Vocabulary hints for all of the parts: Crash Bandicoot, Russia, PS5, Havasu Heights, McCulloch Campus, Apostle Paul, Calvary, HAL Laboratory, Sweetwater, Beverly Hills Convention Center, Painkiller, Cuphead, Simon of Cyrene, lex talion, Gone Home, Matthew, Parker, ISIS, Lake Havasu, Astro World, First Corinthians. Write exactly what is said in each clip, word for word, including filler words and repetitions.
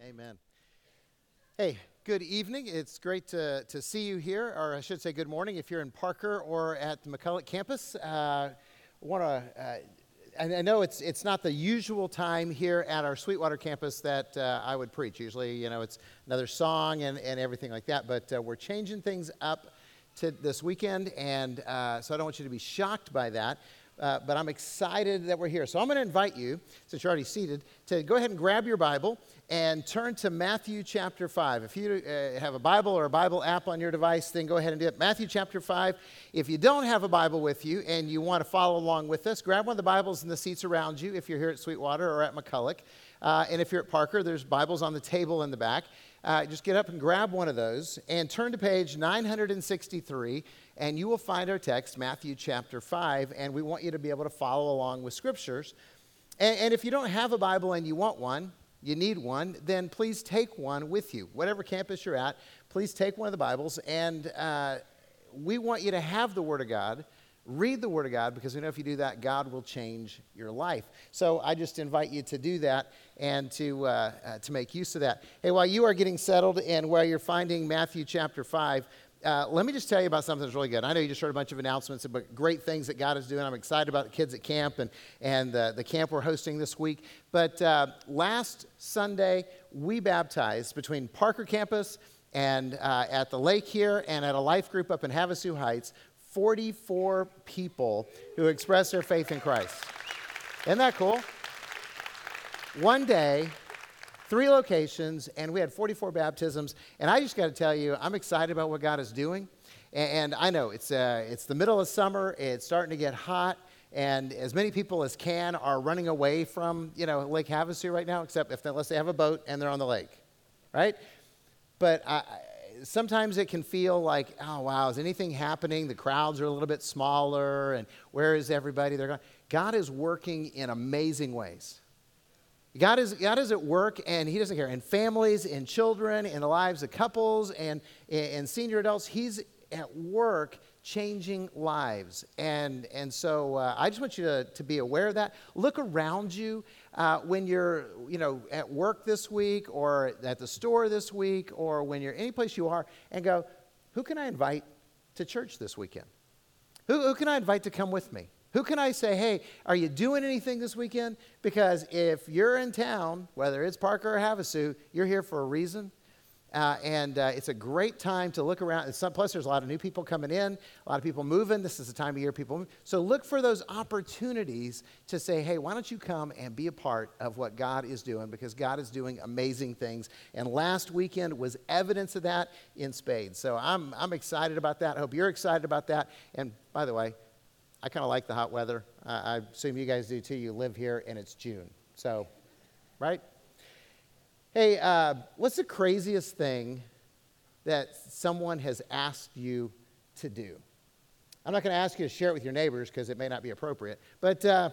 Amen. Hey, good evening. It's great to, to see you here, or I should say good morning if you're in Parker or at the McCulloch Campus. Uh, want to, uh, I, I know it's it's not the usual time here at our Sweetwater campus that uh, I would preach. Usually, you know, it's another song and, and everything like that, but uh, we're changing things up to this weekend, and uh, so I don't want you to be shocked by that. Uh, but I'm excited that we're here. So I'm going to invite you, since you're already seated, to go ahead and grab your Bible and turn to Matthew chapter five. If you uh, have a Bible or a Bible app on your device, then go ahead and do it. Matthew chapter five. If you don't have a Bible with you and you want to follow along with us, grab one of the Bibles in the seats around you if you're here at Sweetwater or at McCulloch. Uh, and if you're at Parker, there's Bibles on the table in the back. Uh, just get up and grab one of those and turn to page nine sixty-three, and you will find our text, Matthew chapter five, and we want you to be able to follow along with scriptures. And, and if you don't have a Bible and you want one, you need one, then please take one with you. Whatever campus you're at, please take one of the Bibles, and uh, we want you to have the Word of God. Read the Word of God, because we know if you do that, God will change your life. So I just invite you to do that and to uh, uh, to make use of that. Hey, while you are getting settled and while you're finding Matthew chapter five, uh, let me just tell you about something that's really good. I know you just heard a bunch of announcements about great things that God is doing. I'm excited about the kids at camp and, and the, the camp we're hosting this week. But uh, last Sunday, we baptized between Parker Campus and uh, at the lake here and at a life group up in Havasu Heights, forty-four people who express their faith in Christ. Isn't that cool? One day, three locations, and we had forty-four baptisms. And I just got to tell you, I'm excited about what God is doing. And I know it's uh, it's the middle of summer. It's starting to get hot. And as many people as can are running away from, you know, Lake Havasu right now, except if they, unless they have a boat and they're on the lake, right? But I... sometimes it can feel like, oh, wow, is anything happening? The crowds are a little bit smaller, and where is everybody? They're gone. God is working in amazing ways. God is God is at work, and He doesn't care. In families, in children, in the lives of couples, and in senior adults, He's at work changing lives. And and so uh, I just want you to, to be aware of that. Look around you uh, when you're, you know, at work this week or at the store this week or when you're any place you are, and go, who can I invite to church this weekend? Who, who can I invite to come with me? Who can I say, hey, are you doing anything this weekend? Because if you're in town, whether it's Parker or Havasu, you're here for a reason. Uh, and uh, it's a great time to look around. And some, plus, there's a lot of new people coming in, a lot of people moving. This is the time of year people move. So look for those opportunities to say, hey, why don't you come and be a part of what God is doing? Because God is doing amazing things. And last weekend was evidence of that in spades. So I'm I'm excited about that. I hope you're excited about that. And by the way, I kind of like the hot weather. Uh, I assume you guys do too. You live here, and it's June. So, right? Hey, uh, what's the craziest thing that someone has asked you to do? I'm not going to ask you to share it with your neighbors because it may not be appropriate. But uh,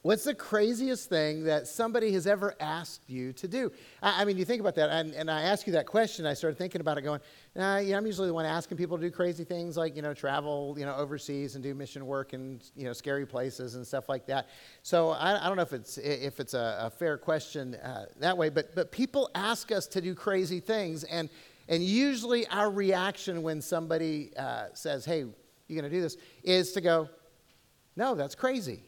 what's the craziest thing that somebody has ever asked you to do? I, I mean, you think about that, and, and I asked you that question. I started thinking about it, going, nah, you know, I'm usually the one asking people to do crazy things, like you know, travel, you know, overseas and do mission work in you know, scary places and stuff like that. So I, I don't know if it's if it's a, a fair question uh, that way, but but people ask us to do crazy things, and and usually our reaction when somebody uh, says, "Hey, you're going to do this," is to go, "No, that's crazy."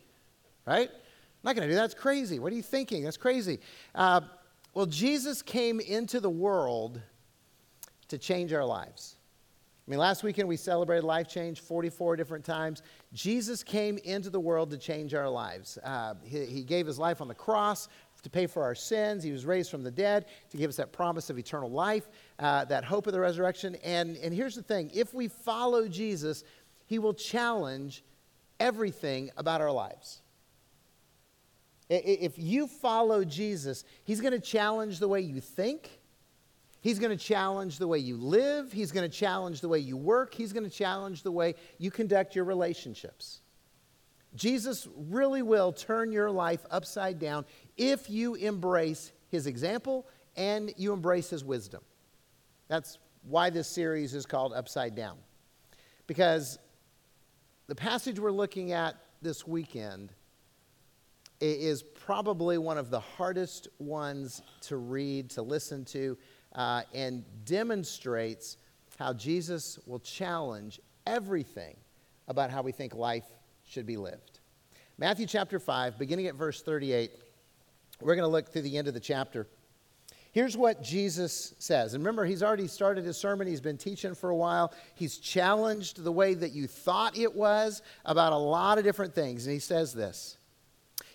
Right? I'm not going to do that. That's crazy. What are you thinking? That's crazy. Uh, well, Jesus came into the world to change our lives. I mean, last weekend we celebrated life change forty-four different times. Jesus came into the world to change our lives. Uh, he, he gave His life on the cross to pay for our sins. He was raised from the dead to give us that promise of eternal life, uh, that hope of the resurrection. And, and here's the thing. If we follow Jesus, He will challenge everything about our lives. If you follow Jesus, He's going to challenge the way you think. He's going to challenge the way you live. He's going to challenge the way you work. He's going to challenge the way you conduct your relationships. Jesus really will turn your life upside down if you embrace His example and you embrace His wisdom. That's why this series is called Upside Down. Because the passage we're looking at this weekend is probably one of the hardest ones to read, to listen to, uh, and demonstrates how Jesus will challenge everything about how we think life should be lived. Matthew chapter five, beginning at verse thirty-eight, we're going to look through the end of the chapter. Here's what Jesus says. And remember, he's already started his sermon. He's been teaching for a while. He's challenged the way that you thought it was about a lot of different things. And he says this: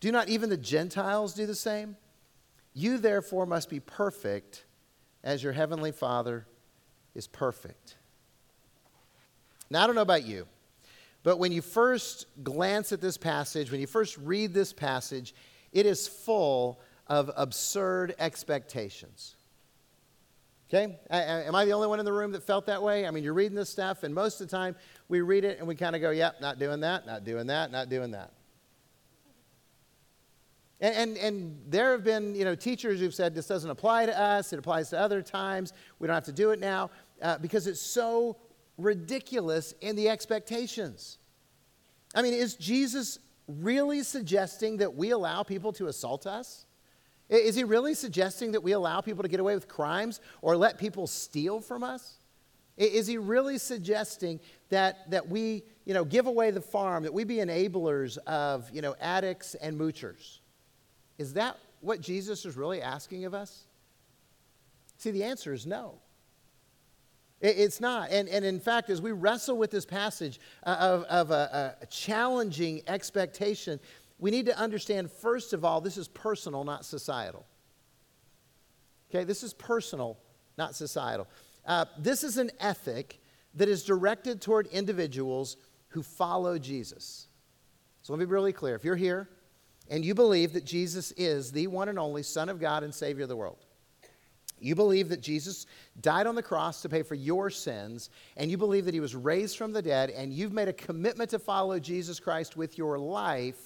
Do not even the Gentiles do the same? You therefore must be perfect as your heavenly Father is perfect." Now, I don't know about you, but when you first glance at this passage, when you first read this passage, it is full of absurd expectations. Okay? I, I, am I the only one in the room that felt that way? I mean, you're reading this stuff, and most of the time we read it and we kind of go, yep, not doing that, not doing that, not doing that. And, and and there have been, you know, teachers who've said this doesn't apply to us, it applies to other times, we don't have to do it now, uh, because it's so ridiculous in the expectations. I mean, is Jesus really suggesting that we allow people to assault us? Is he really suggesting that we allow people to get away with crimes or let people steal from us? Is he really suggesting that that we, you know, give away the farm, that we be enablers of, you know, addicts and moochers? Is that what Jesus is really asking of us? See, the answer is no. It's not. And, and in fact, as we wrestle with this passage of, of a, a challenging expectation, we need to understand, first of all, this is personal, not societal. Okay, this is personal, not societal. Uh, this is an ethic that is directed toward individuals who follow Jesus. So let me be really clear. If you're here and you believe that Jesus is the one and only Son of God and Savior of the world, you believe that Jesus died on the cross to pay for your sins, and you believe that he was raised from the dead, and you've made a commitment to follow Jesus Christ with your life,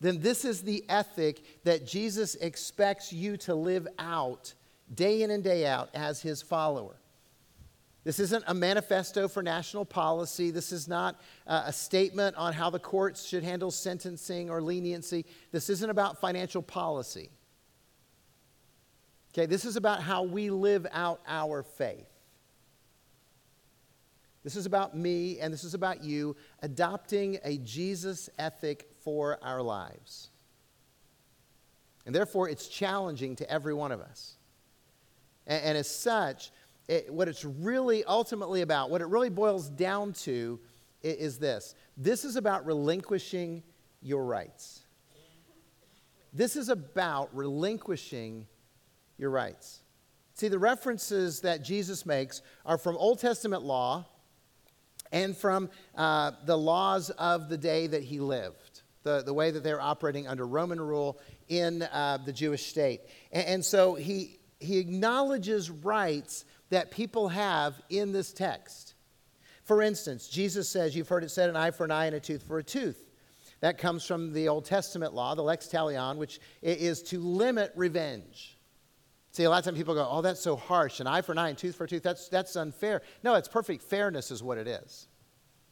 then this is the ethic that Jesus expects you to live out day in and day out as his follower. This isn't a manifesto for national policy. This is not uh, a statement on how the courts should handle sentencing or leniency. This isn't about financial policy. Okay, this is about how we live out our faith. This is about me and this is about you adopting a Jesus ethic for our lives. And therefore, it's challenging to every one of us. And, and as such, it, what it's really ultimately about, what it really boils down to is, is this. This is about relinquishing your rights. This is about relinquishing your rights. See, the references that Jesus makes are from Old Testament law and from uh, the laws of the day that he lived, the, the way that they're operating under Roman rule in uh, the Jewish state. And, and so he, he acknowledges rights that people have in this text. For instance, Jesus says, you've heard it said, an eye for an eye and a tooth for a tooth. That comes from the Old Testament law, the lex talion, which is to limit revenge. See, a lot of times people go, oh, that's so harsh, an eye for an eye and tooth for a tooth, that's that's unfair. No, it's perfect fairness is what it is.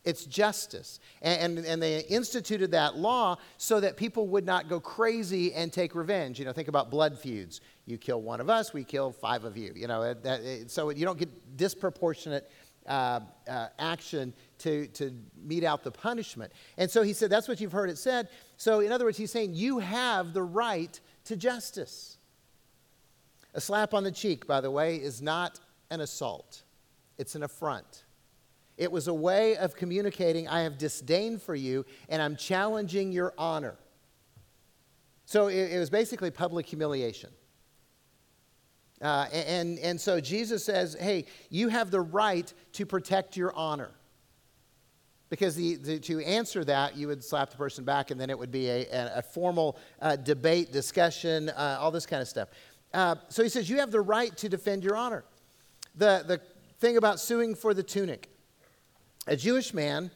It's justice. And, and, and they instituted that law so that people would not go crazy and take revenge. You know, think about blood feuds. You kill one of us, we kill five of you. You know, it, that, it, so you don't get disproportionate uh, uh, action to, to mete out the punishment. And so he said, that's what you've heard it said. So in other words, he's saying you have the right to justice. A slap on the cheek, by the way, is not an assault. It's an affront. It was a way of communicating, I have disdain for you, and I'm challenging your honor. So it, it was basically public humiliation. Uh, and, and so Jesus says, hey, you have the right to protect your honor. Because the, the, to answer that, you would slap the person back, and then it would be a, a, a formal uh, debate, discussion, uh, all this kind of stuff. Uh, so he says, you have the right to defend your honor. The, the thing about suing for the tunic. A Jewish man,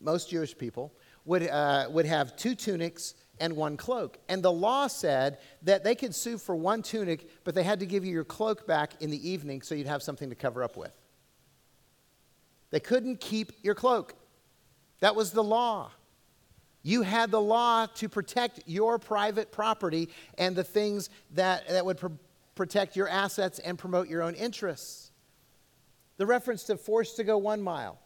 most Jewish people, would, uh, would have two tunics and one cloak. And the law said that they could sue for one tunic, but they had to give you your cloak back in the evening so you'd have something to cover up with. They couldn't keep your cloak. That was the law. You had the law to protect your private property and the things that, that would pr- protect your assets and promote your own interests. The reference to forced to go one mile,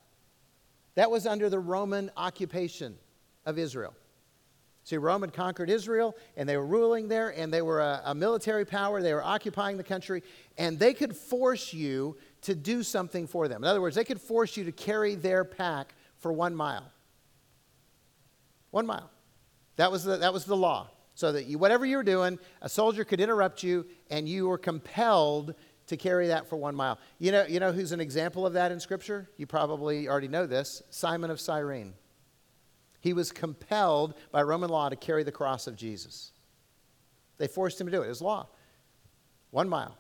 that was under the Roman occupation of Israel. See, Rome conquered Israel, and they were ruling there, and they were a, a military power. They were occupying the country, and they could force you to do something for them. In other words, they could force you to carry their pack for one mile. One mile. That was the, that was the law. So that you, whatever you were doing, a soldier could interrupt you, and you were compelled to carry that for one mile. You know, you know who's an example of that in Scripture? You probably already know this. Simon of Cyrene. He was compelled by Roman law to carry the cross of Jesus. They forced him to do it. It was law. One mile.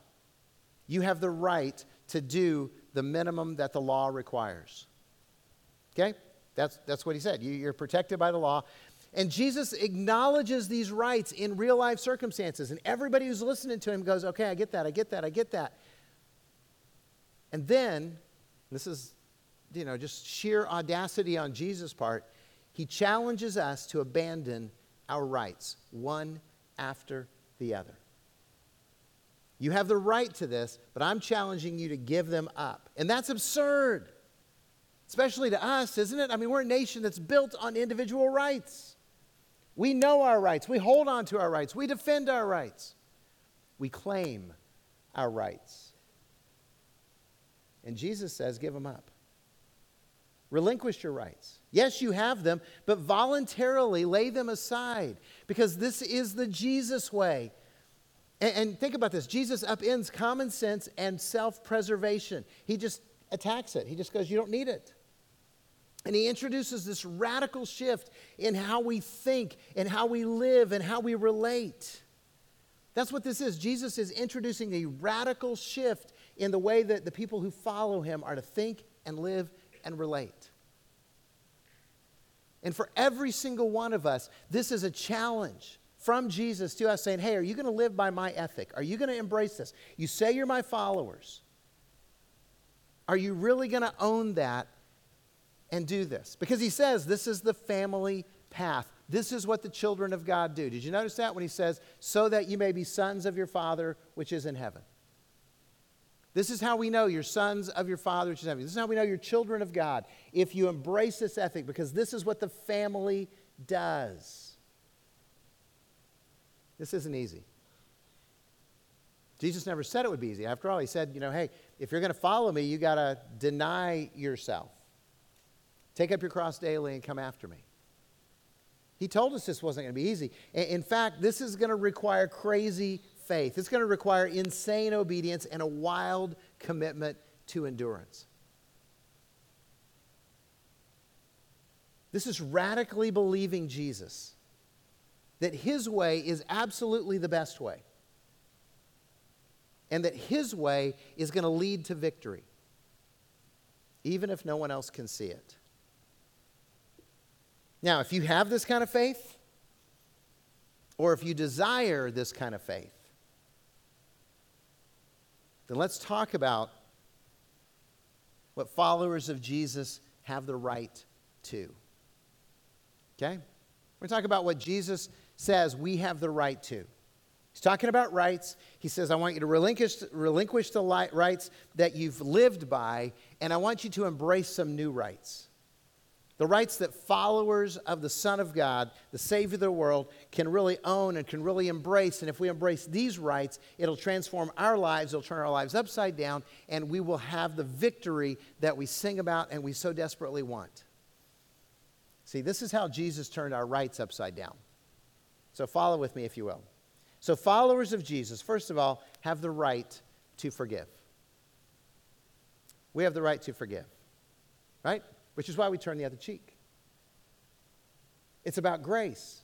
You have the right to do the minimum that the law requires. Okay? That's, that's what he said. You, you're protected by the law. And Jesus acknowledges these rights in real life circumstances. And everybody who's listening to him goes, okay, I get that, I get that, I get that. And then, this is, you know, just sheer audacity on Jesus' part, he challenges us to abandon our rights, one after the other. You have the right to this, but I'm challenging you to give them up. And that's absurd. Especially to us, isn't it? I mean, we're a nation that's built on individual rights. We know our rights. We hold on to our rights. We defend our rights. We claim our rights. And Jesus says, give them up. Relinquish your rights. Yes, you have them, but voluntarily lay them aside because this is the Jesus way. And, and think about this. Jesus upends common sense and self-preservation. He just attacks it. He just goes, you don't need it. And he introduces this radical shift in how we think and how we live and how we relate. That's what this is. Jesus is introducing a radical shift in the way that the people who follow him are to think and live and relate. And for every single one of us, this is a challenge from Jesus to us saying, hey, are you going to live by my ethic? Are you going to embrace this? You say you're my followers. Are you really going to own that and do this? Because he says this is the family path. This is what the children of God do. Did you notice that when he says, so that you may be sons of your Father which is in heaven? This is how we know you're sons of your Father which is in heaven. This is how we know you're children of God. If you embrace this ethic, because this is what the family does. This isn't easy. Jesus never said it would be easy. After all, he said, you know, hey, if you're going to follow me, you got to deny yourself. Take up your cross daily and come after me. He told us this wasn't going to be easy. In fact, this is going to require crazy faith. It's going to require insane obedience and a wild commitment to endurance. This is radically believing Jesus, that his way is absolutely the best way. And that his way is going to lead to victory, even if no one else can see it. Now, if you have this kind of faith, or if you desire this kind of faith, then let's talk about what followers of Jesus have the right to. Okay? We're going to talk about what Jesus says we have the right to. He's talking about rights. He says, I want you to relinquish, relinquish the li- rights that you've lived by, and I want you to embrace some new rights. The rights that followers of the Son of God, the Savior of the world, can really own and can really embrace. And if we embrace these rights, it'll transform our lives. It'll turn our lives upside down. And we will have the victory that we sing about and we so desperately want. See, this is how Jesus turned our rights upside down. So follow with me, if you will. So followers of Jesus, first of all, have the right to forgive. We have the right to forgive, right? Which is why we turn the other cheek. It's about grace.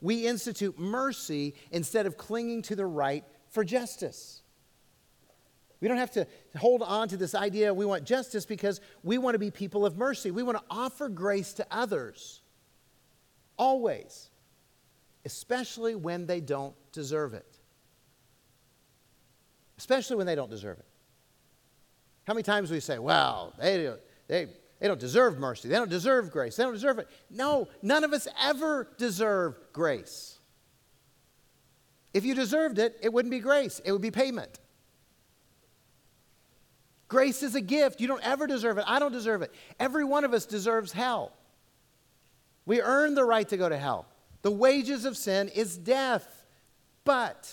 We institute mercy instead of clinging to the right for justice. We don't have to hold on to this idea we want justice because we want to be people of mercy. We want to offer grace to others, always, especially when they don't deserve it. Especially when they don't deserve it. How many times do we say, well, they they. They don't deserve mercy. They don't deserve grace. They don't deserve it. No, none of us ever deserve grace. If you deserved it, it wouldn't be grace. It would be payment. Grace is a gift. You don't ever deserve it. I don't deserve it. Every one of us deserves hell. We earn the right to go to hell. The wages of sin is death. But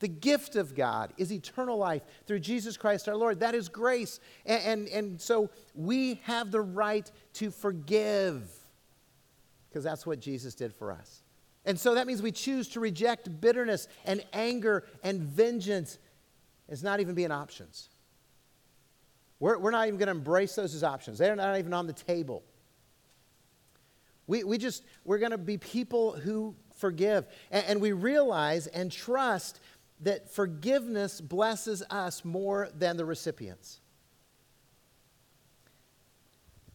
the gift of God is eternal life through Jesus Christ our Lord. That is grace. And, and, and so we have the right to forgive because that's what Jesus did for us. And so that means we choose to reject bitterness and anger and vengeance as not even being options. We're, we're not even going to embrace those as options. They're not even on the table. We, we just, we're going to be people who forgive. And, and we realize and trust that forgiveness blesses us more than the recipients.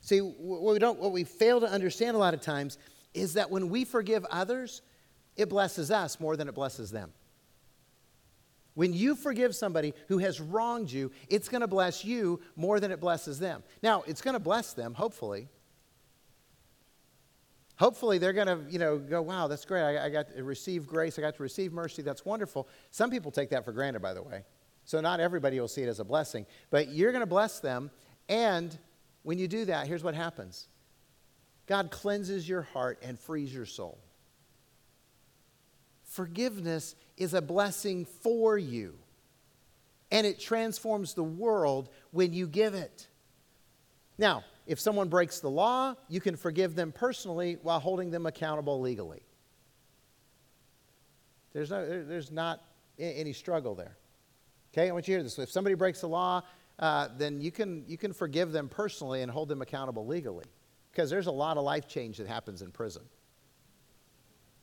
See, what we don't, what we fail to understand a lot of times is that when we forgive others, it blesses us more than it blesses them. When you forgive somebody who has wronged you, it's going to bless you more than it blesses them. Now, it's going to bless them, hopefully. Hopefully they're going to, you know, go, wow, that's great. I, I got to receive grace. I got to receive mercy. That's wonderful. Some people take that for granted, by the way. So not everybody will see it as a blessing. But you're going to bless them. And when you do that, here's what happens. God cleanses your heart and frees your soul. Forgiveness is a blessing for you. And it transforms the world when you give it. Now, if someone breaks the law, you can forgive them personally while holding them accountable legally. There's no, there's not any struggle there. Okay, I want you to hear this. If somebody breaks the law, uh, then you can you can forgive them personally and hold them accountable legally, because there's a lot of life change that happens in prison.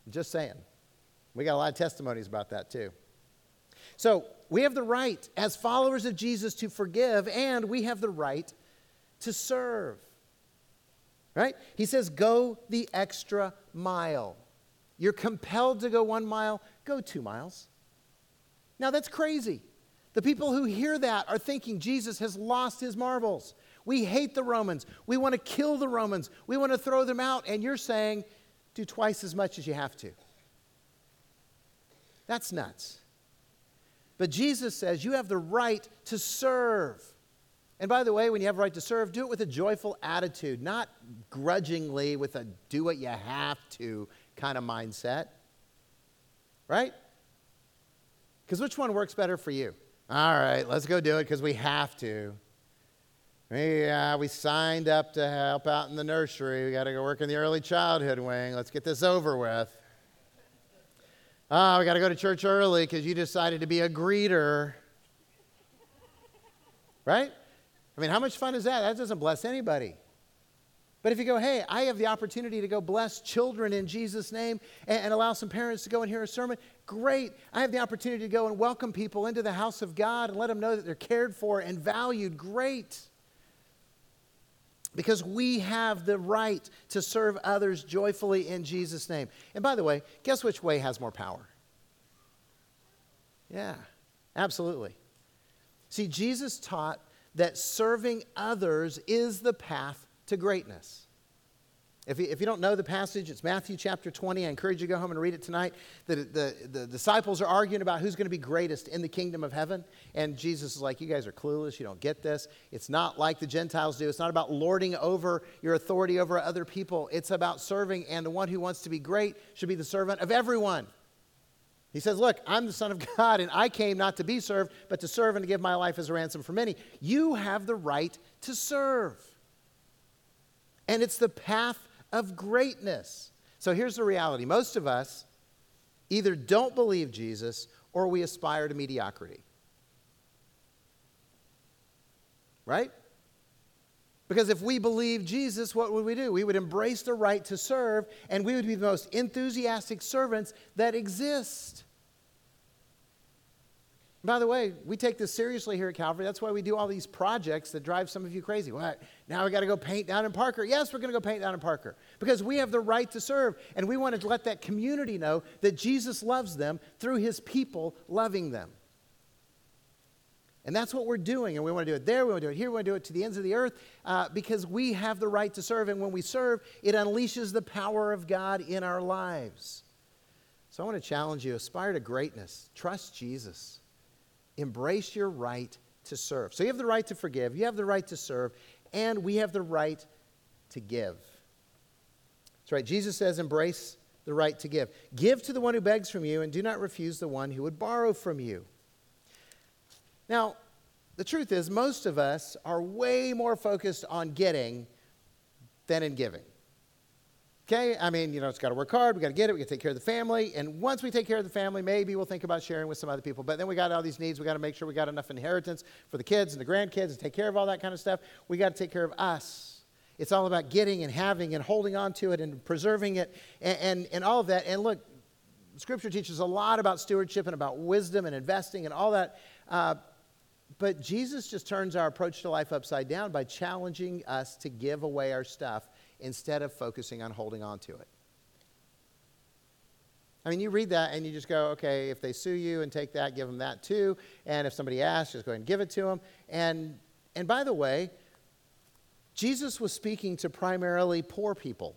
I'm just saying, we got a lot of testimonies about that too. So we have the right as followers of Jesus to forgive, and we have the right to serve, right? He says, go the extra mile. You're compelled to go one mile, go two miles. Now, that's crazy. The people who hear that are thinking Jesus has lost his marbles. We hate the Romans. We want to kill the Romans. We want to throw them out. And you're saying, do twice as much as you have to. That's nuts. But Jesus says, you have the right to serve. And by the way, when you have a right to serve, do it with a joyful attitude, not grudgingly with a do what you have to kind of mindset, right? Because which one works better for you? All right, let's go do it because we have to. Yeah, we signed up to help out in the nursery. We got to go work in the early childhood wing. Let's get this over with. Oh, we got to go to church early because you decided to be a greeter, right? I mean, how much fun is that? That doesn't bless anybody. But if you go, hey, I have the opportunity to go bless children in Jesus' name and, and allow some parents to go and hear a sermon, great. I have the opportunity to go and welcome people into the house of God and let them know that they're cared for and valued, great. Because we have the right to serve others joyfully in Jesus' name. And by the way, guess which way has more power? Yeah, absolutely. See, Jesus taught that serving others is the path to greatness. If you, if you don't know the passage, it's Matthew chapter twenty. I encourage you to go home and read it tonight. The, the, the disciples are arguing about who's going to be greatest in the kingdom of heaven. And Jesus is like, you guys are clueless. You don't get this. It's not like the Gentiles do. It's not about lording over your authority over other people. It's about serving. And the one who wants to be great should be the servant of everyone. He says, look, I'm the Son of God, and I came not to be served, but to serve and to give my life as a ransom for many. You have the right to serve. And it's the path of greatness. So here's the reality. Most of us either don't believe Jesus or we aspire to mediocrity. Right? Because if we believe Jesus, what would we do? We would embrace the right to serve, and we would be the most enthusiastic servants that exist. By the way, we take this seriously here at Calvary. That's why we do all these projects that drive some of you crazy. Well, now we got to go paint down in Parker. Yes, we're going to go paint down in Parker because we have the right to serve, and we want to let that community know that Jesus loves them through his people loving them. And that's what we're doing, and we want to do it there, we want to do it here, we want to do it to the ends of the earth uh, because we have the right to serve, and when we serve, it unleashes the power of God in our lives. So I want to challenge you, aspire to greatness, trust Jesus. Embrace your right to serve. So you have the right to forgive, you have the right to serve, and we have the right to give. That's right. Jesus says, embrace the right to give. Give to the one who begs from you, and do not refuse the one who would borrow from you. Now, the truth is, most of us are way more focused on getting than in giving. Okay? I mean, you know, it's got to work hard. We got to get it. We got to take care of the family. And once we take care of the family, maybe we'll think about sharing with some other people. But then we got all these needs. We got to make sure we got enough inheritance for the kids and the grandkids and take care of all that kind of stuff. We got to take care of us. It's all about getting and having and holding on to it and preserving it and, and, and all of that. And look, Scripture teaches a lot about stewardship and about wisdom and investing and all that. Uh, but Jesus just turns our approach to life upside down by challenging us to give away our stuff instead of focusing on holding on to it. I mean, you read that and you just go, okay, if they sue you and take that, give them that too. And if somebody asks, just go ahead and give it to them. And, and by the way, Jesus was speaking to primarily poor people.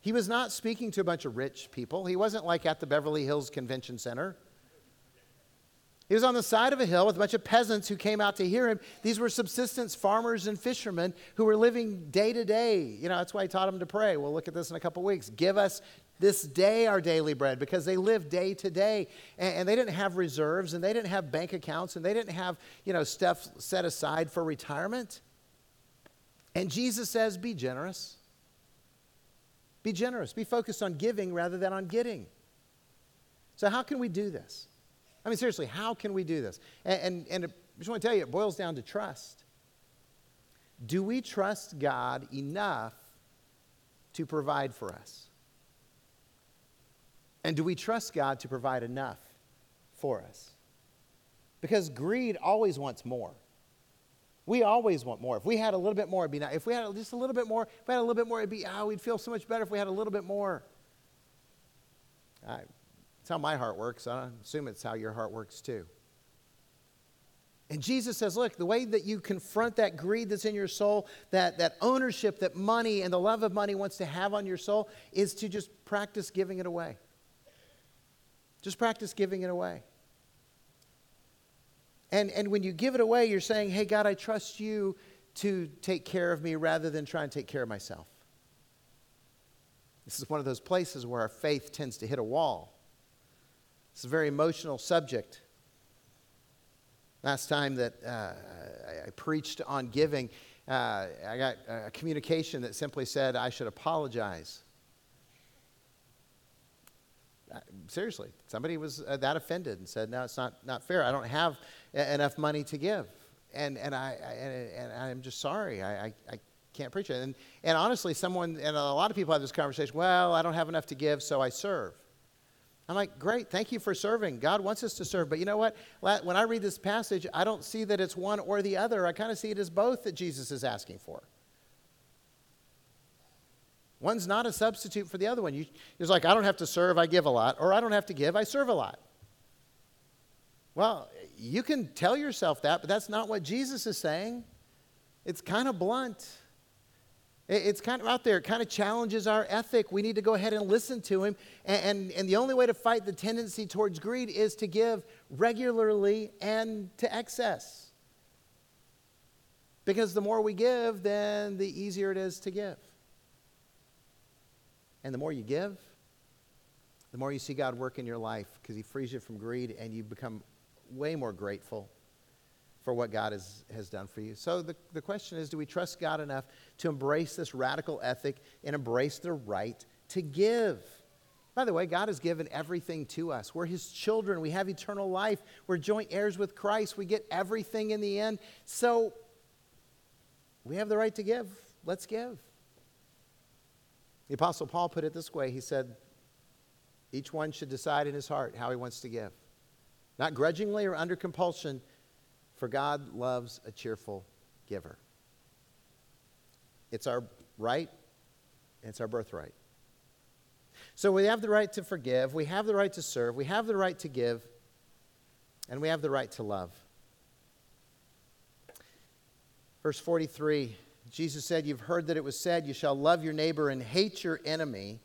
He was not speaking to a bunch of rich people. He wasn't like at the Beverly Hills Convention Center. He was on the side of a hill with a bunch of peasants who came out to hear him. These were subsistence farmers and fishermen who were living day to day. You know, that's why he taught them to pray. We'll look at this in a couple weeks. Give us this day our daily bread, because they lived day to day. And, and they didn't have reserves, and they didn't have bank accounts, and they didn't have, you know, stuff set aside for retirement. And Jesus says, be generous. Be generous. Be focused on giving rather than on getting. So how can we do this? I mean, seriously, how can we do this? And, and, and it, I just want to tell you, it boils down to trust. Do we trust God enough to provide for us? And do we trust God to provide enough for us? Because greed always wants more. We always want more. If we had a little bit more, it'd be nice. If we had just a little bit more, if we had a little bit more, it'd be, oh, we'd feel so much better if we had a little bit more. All right. How my heart works. I assume it's how your heart works too. And Jesus says, look, the way that you confront that greed that's in your soul, that, that ownership that money and the love of money wants to have on your soul, is to just practice giving it away. Just practice giving it away. And, and when you give it away, you're saying, hey, God, I trust you to take care of me rather than try and take care of myself. This is one of those places where our faith tends to hit a wall. It's a very emotional subject. Last time that uh, I, I preached on giving, uh, I got a communication that simply said I should apologize. Uh, seriously, somebody was uh, that offended and said, no, it's not, not fair. I don't have a- enough money to give. And and I, I and, and I'm just sorry. I, I, I can't preach it. And, and honestly, someone, and a lot of people have this conversation, well, I don't have enough to give, so I serve. I'm like, great, thank you for serving. God wants us to serve. But you know what? When I read this passage, I don't see that it's one or the other. I kind of see it as both that Jesus is asking for. One's not a substitute for the other one. You, it's like, I don't have to serve, I give a lot. Or I don't have to give, I serve a lot. Well, you can tell yourself that, but that's not what Jesus is saying. It's kind of blunt. It's kind of out there. It kind of challenges our ethic. We need to go ahead and listen to him. And, and, and the only way to fight the tendency towards greed is to give regularly and to excess. Because the more we give, then the easier it is to give. And the more you give, the more you see God work in your life, because he frees you from greed and you become way more grateful for what God has, has done for you. So the, the question is, do we trust God enough to embrace this radical ethic and embrace the right to give? By the way, God has given everything to us. We're his children. We have eternal life. We're joint heirs with Christ. We get everything in the end. So we have the right to give. Let's give. The Apostle Paul put it this way. He said, each one should decide in his heart how he wants to give, not grudgingly or under compulsion, for God loves a cheerful giver. It's our right. It's our birthright. So we have the right to forgive. We have the right to serve. We have the right to give. And we have the right to love. Verse forty-three, Jesus said, "You've heard that it was said, you shall love your neighbor and hate your enemy.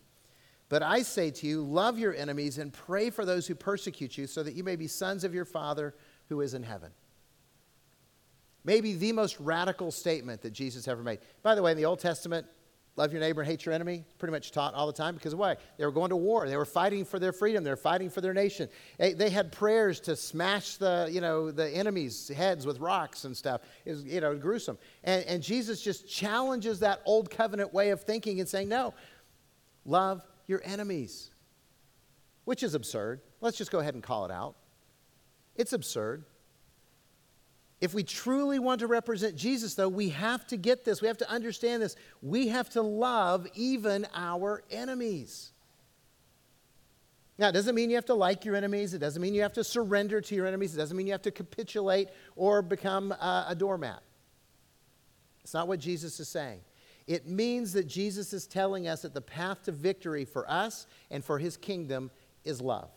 But I say to you, love your enemies and pray for those who persecute you, so that you may be sons of your Father who is in heaven." Maybe the most radical statement that Jesus ever made. By the way, in the Old Testament, love your neighbor and hate your enemy, pretty much taught all the time, because why? They were going to war. They were fighting for their freedom. They were fighting for their nation. They, they had prayers to smash the, you know, the enemy's heads with rocks and stuff. It was, you know, gruesome. And, and Jesus just challenges that old covenant way of thinking and saying, no, love your enemies, which is absurd. Let's just go ahead and call it out. It's absurd. If we truly want to represent Jesus, though, we have to get this. We have to understand this. We have to love even our enemies. Now, it doesn't mean you have to like your enemies. It doesn't mean you have to surrender to your enemies. It doesn't mean you have to capitulate or become a, a doormat. It's not what Jesus is saying. It means that Jesus is telling us that the path to victory for us and for his kingdom is love.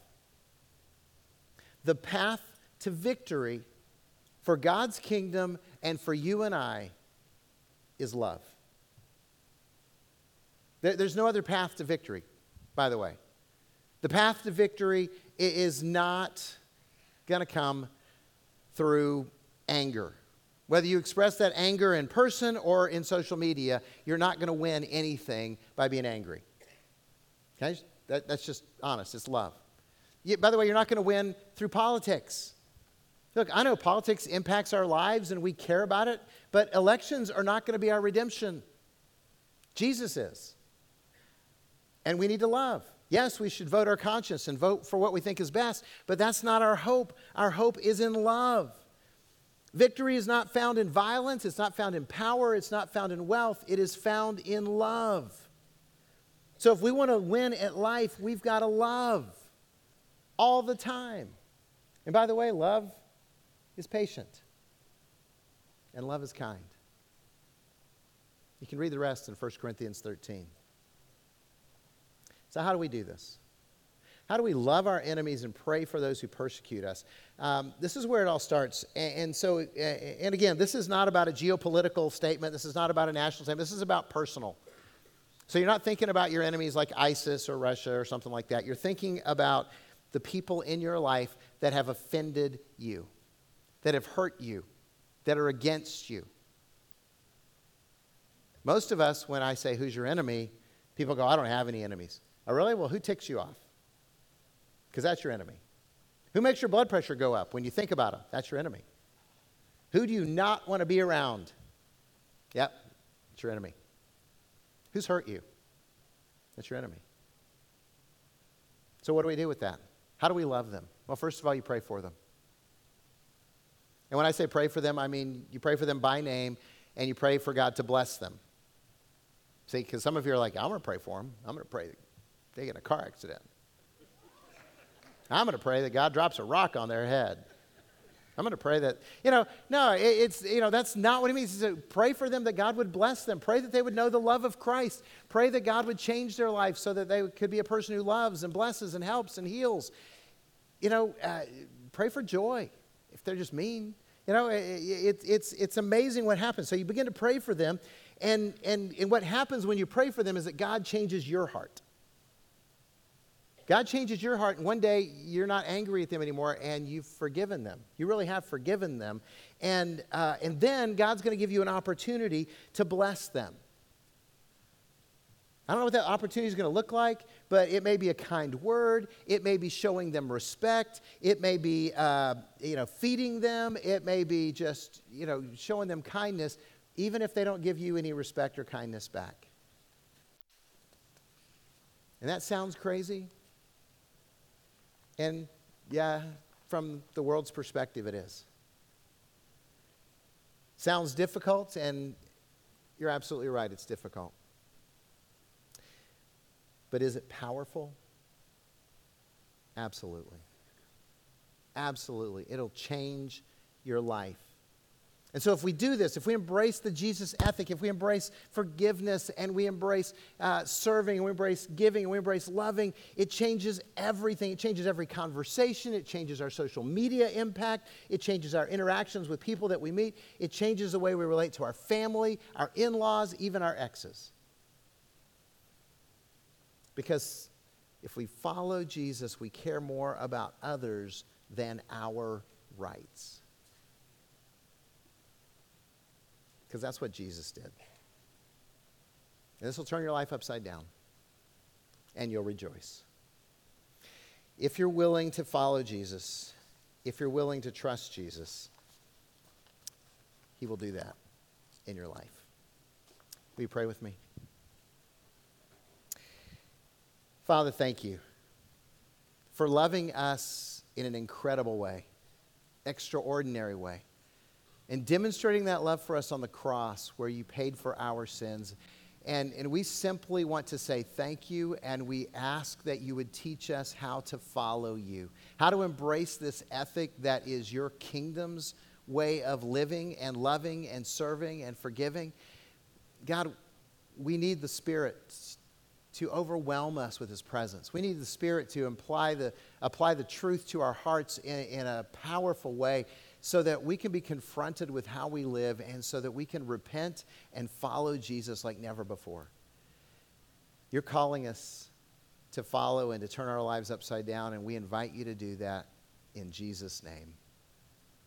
The path to victory for God's kingdom and for you and I is love. There, there's no other path to victory, by the way. The path to victory is not going to come through anger. Whether you express that anger in person or in social media, you're not going to win anything by being angry. Okay? That, that's just honest. It's love. You, by the way, you're not going to win through politics. Look, I know politics impacts our lives and we care about it, but elections are not going to be our redemption. Jesus is. And we need to love. Yes, we should vote our conscience and vote for what we think is best, but that's not our hope. Our hope is in love. Victory is not found in violence. It's not found in power. It's not found in wealth. It is found in love. So if we want to win at life, we've got to love all the time. And by the way, love is patient, and love is kind. You can read the rest in First Corinthians thirteen. So how do we do this? How do we love our enemies and pray for those who persecute us? Um, this is where it all starts. And, and so, and again, this is not about a geopolitical statement. This is not about a national statement. This is about personal. So you're not thinking about your enemies like ISIS or Russia or something like that. You're thinking about the people in your life that have offended you, that have hurt you, that are against you. Most of us, when I say, who's your enemy? People go, I don't have any enemies. Oh, really? Well, who ticks you off? Because that's your enemy. Who makes your blood pressure go up when you think about them? That's your enemy. Who do you not want to be around? Yep, it's your enemy. Who's hurt you? That's your enemy. So what do we do with that? How do we love them? Well, first of all, you pray for them. And when I say pray for them, I mean you pray for them by name, and you pray for God to bless them. See, because some of you are like, I'm going to pray for them. I'm going to pray that they get in a car accident. I'm going to pray that God drops a rock on their head. I'm going to pray that, you know, no, it, it's, you know, that's not what it means. It's to pray for them that God would bless them. Pray that they would know the love of Christ. Pray that God would change their life so that they could be a person who loves and blesses and helps and heals. You know, uh, pray for joy. If they're just mean, you know, it, it, it's it's amazing what happens. So you begin to pray for them, And, and, and what happens when you pray for them is that God changes your heart. God changes your heart, and one day you're not angry at them anymore, and you've forgiven them. You really have forgiven them. And uh, and then God's going to give you an opportunity to bless them. I don't know what that opportunity is going to look like, but it may be a kind word. It may be showing them respect. It may be uh, you know feeding them. It may be just you know showing them kindness, even if they don't give you any respect or kindness back. And that sounds crazy. And yeah, from the world's perspective, it is. Sounds difficult, and you're absolutely right, it's difficult. But is it powerful? Absolutely. Absolutely. It'll change your life. And so if we do this, if we embrace the Jesus ethic, if we embrace forgiveness and we embrace uh, serving and we embrace giving and we embrace loving, it changes everything. It changes every conversation. It changes our social media impact. It changes our interactions with people that we meet. It changes the way we relate to our family, our in-laws, even our exes. Because if we follow Jesus, we care more about others than our rights. Because that's what Jesus did. And this will turn your life upside down. And you'll rejoice. If you're willing to follow Jesus, if you're willing to trust Jesus, he will do that in your life. Will you pray with me? Father, thank you for loving us in an incredible way, extraordinary way. And demonstrating that love for us on the cross where you paid for our sins. And, and we simply want to say thank you, and we ask that you would teach us how to follow you, how to embrace this ethic that is your kingdom's way of living and loving and serving and forgiving. God, we need the Spirit to overwhelm us with his presence. We need the Spirit to imply the, apply the truth to our hearts in, in a powerful way, so that we can be confronted with how we live and so that we can repent and follow Jesus like never before. You're calling us to follow and to turn our lives upside down, and we invite you to do that in Jesus' name.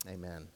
Amen.